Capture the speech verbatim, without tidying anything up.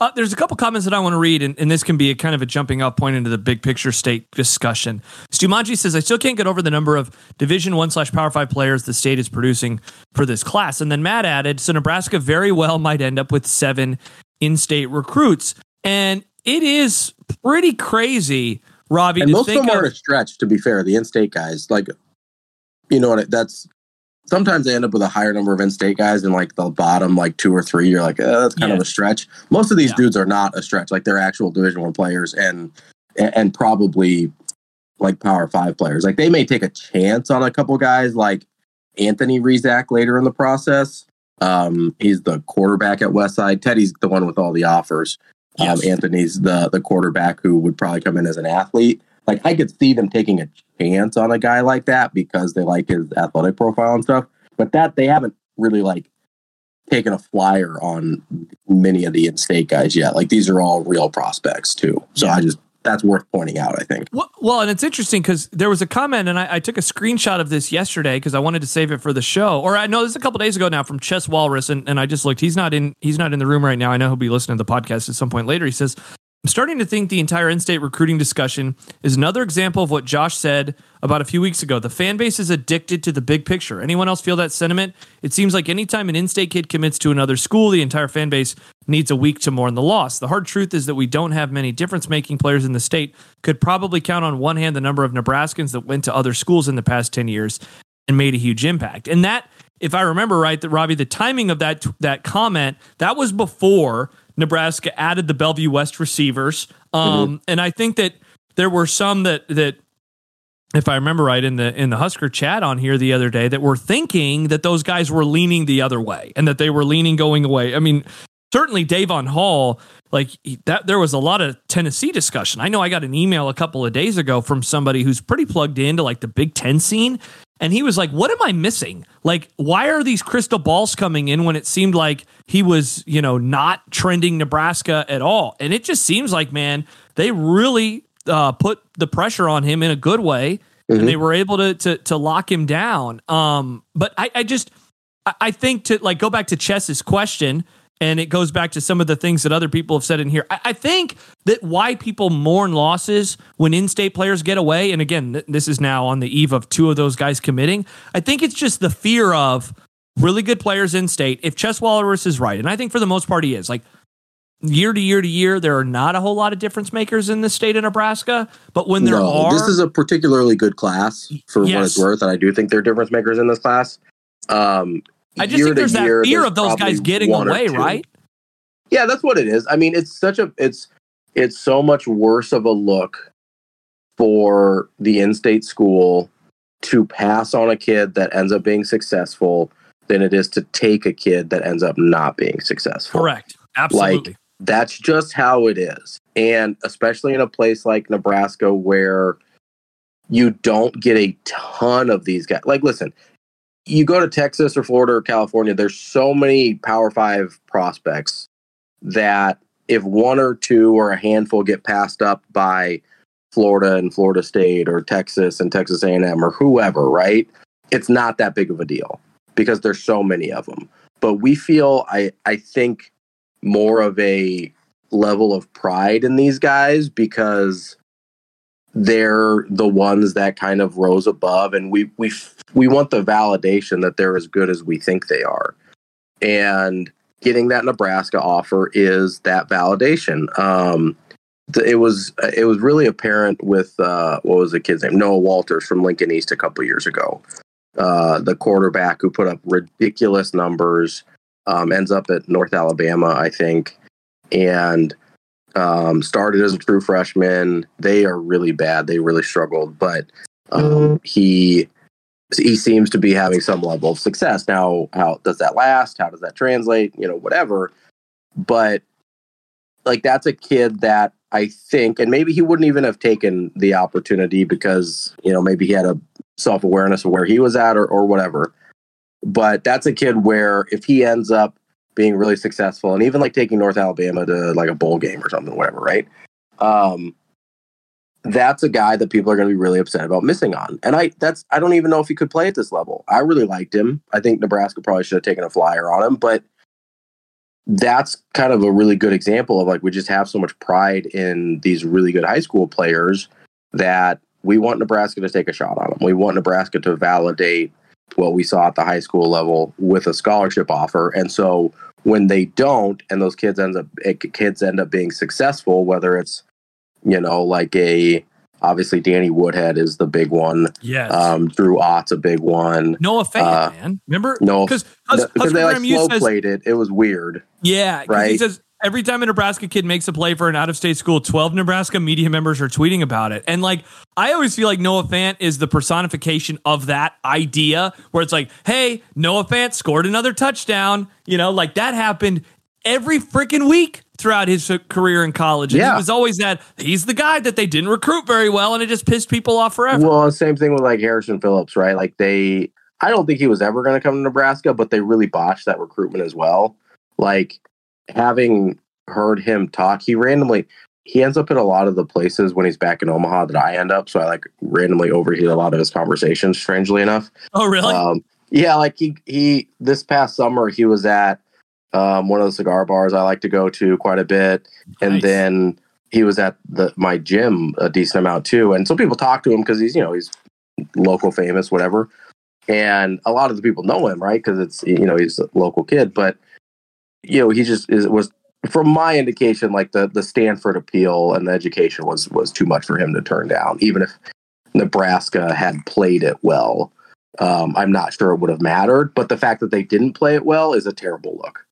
Uh, there's a couple comments that I want to read, and, and this can be a kind of a jumping off point into the big picture state discussion. Stumanji says, I still can't get over the number of Division One slash Power Five players the state is producing for this class. And then Matt added, so Nebraska very well might end up with seven in-state recruits. And it is pretty crazy, Robbie. And to most think of them aren't a stretch, to be fair, the in-state guys. Like, you know what, that's... Sometimes they end up with a higher number of in-state guys and like the bottom like two or three. You're like, oh, that's kind yeah. of a stretch. Most of these yeah. dudes are not a stretch. Like they're actual Division One players and and probably like Power Five players. Like they may take a chance on a couple guys like Anthony Rezac later in the process. Um, he's the quarterback at Westside. Teddy's the one with all the offers. Yes. Um, Anthony's the the quarterback who would probably come in as an athlete. Like, I could see them taking a chance on a guy like that because they like his athletic profile and stuff, but that they haven't really, like, taken a flyer on many of the in-state guys yet. Like, these are all real prospects, too. So I just, that's worth pointing out, I think. Well, well and it's interesting because there was a comment, and I, I took a screenshot of this yesterday because I wanted to save it for the show. Or I know this is a couple days ago now from Chess Walrus, and, and I just looked. He's not in, he's not in the room right now. I know he'll be listening to the podcast at some point later. He says, I'm starting to think the entire in-state recruiting discussion is another example of what Josh said about a few weeks ago. The fan base is addicted to the big picture. Anyone else feel that sentiment? It seems like anytime an in-state kid commits to another school, the entire fan base needs a week to mourn the loss. The hard truth is that we don't have many difference-making players in the state. Could probably count on one hand the number of Nebraskans that went to other schools in the past ten years and made a huge impact. And that, if I remember right, that Robbie, the timing of that, that comment, that was before Nebraska added the Bellevue West receivers. Um, mm-hmm. And I think that there were some that, that, if I remember right, in the in the Husker chat on here the other day, that were thinking that those guys were leaning the other way and that they were leaning going away. I mean, certainly Davon Hall, like that, there was a lot of Tennessee discussion. I know I got an email a couple of days ago from somebody who's pretty plugged into like the Big Ten scene. And he was like, what am I missing? Like, why are these crystal balls coming in when it seemed like he was, you know, not trending Nebraska at all? And it just seems like, man, they really uh, put the pressure on him in a good way. Mm-hmm. And they were able to, to, to lock him down. Um, but I, I just, I think to like go back to Chess's question, and it goes back to some of the things that other people have said in here. I, I think that why people mourn losses when in-state players get away, and again, th- this is now on the eve of two of those guys committing, I think it's just the fear of really good players in-state. If Chess Walrus is right, and I think for the most part he is, like year to year to year, there are not a whole lot of difference makers in the state of Nebraska, but when there no, are... This is a particularly good class, for yes. what it's worth, and I do think there are difference makers in this class. Um I just think there's that fear of those guys getting away, right? Yeah, that's what it is. I mean, it's such a it's it's so much worse of a look for the in-state school to pass on a kid that ends up being successful than it is to take a kid that ends up not being successful. Correct. Absolutely. Like, that's just how it is. And especially in a place like Nebraska where you don't get a ton of these guys. Like, listen, you go to Texas or Florida or California, there's so many Power Five prospects that if one or two or a handful get passed up by Florida and Florida State or Texas and Texas A and M or whoever, right? It's not that big of a deal because there's so many of them. But we feel, I, I think, more of a level of pride in these guys because they're the ones that kind of rose above, and we we we want the validation that they're as good as we think they are. And getting that Nebraska offer is that validation. Um, it was it was really apparent with uh, what was the kid's name? Noah Walters from Lincoln East a couple years ago. Uh, the quarterback who put up ridiculous numbers um, ends up at North Alabama, I think, and. Um, started as a true freshman. They are really bad. They really struggled, but um, he he seems to be having some level of success. Now, how does that last? How does that translate? You know, whatever. But like, that's a kid that I think, and maybe he wouldn't even have taken the opportunity because, you know, maybe he had a self-awareness of where he was at or, or whatever. But that's a kid where if he ends up being really successful, and even like taking North Alabama to like a bowl game or something, whatever, right? Um, that's a guy that people are going to be really upset about missing on. And I, that's, I don't even know if he could play at this level. I really liked him. I think Nebraska probably should have taken a flyer on him, but that's kind of a really good example of like, we just have so much pride in these really good high school players that we want Nebraska to take a shot on them. We want Nebraska to validate what we saw at the high school level with a scholarship offer. And so when they don't, and those kids end up kids end up being successful, whether it's, you know, like a, obviously Danny Woodhead is the big one. Yes. Um, Drew Ott's a big one. Noah Fant, uh, man. Remember? Noah, because they like slow says, played it. It was weird. Yeah. Right. He says, every time a Nebraska kid makes a play for an out-of-state school, twelve Nebraska media members are tweeting about it. And like, I always feel like Noah Fant is the personification of that idea where it's like, hey, Noah Fant scored another touchdown. You know, like that happened every freaking week throughout his career in college. And yeah. It was always that he's the guy that they didn't recruit very well, and it just pissed people off forever. Well, same thing with like Harrison Phillips, right? Like they, I don't think he was ever going to come to Nebraska, but they really botched that recruitment as well. Like having heard him talk, he randomly, he ends up at a lot of the places when he's back in Omaha that I end up. So I like randomly overhear a lot of his conversations, strangely enough. Oh, really? Um, yeah. Like he, he, this past summer he was at, Um, one of the cigar bars I like to go to quite a bit. Nice. And then he was at the, my gym a decent amount too. And so people talk to him cause he's, you know, he's local famous, whatever. And a lot of the people know him, right? Cause it's, you know, he's a local kid, but you know, he just is, was from my indication, like the, the Stanford appeal and the education was, was too much for him to turn down. Even if Nebraska had played it well, um, I'm not sure it would have mattered, but the fact that they didn't play it well is a terrible look.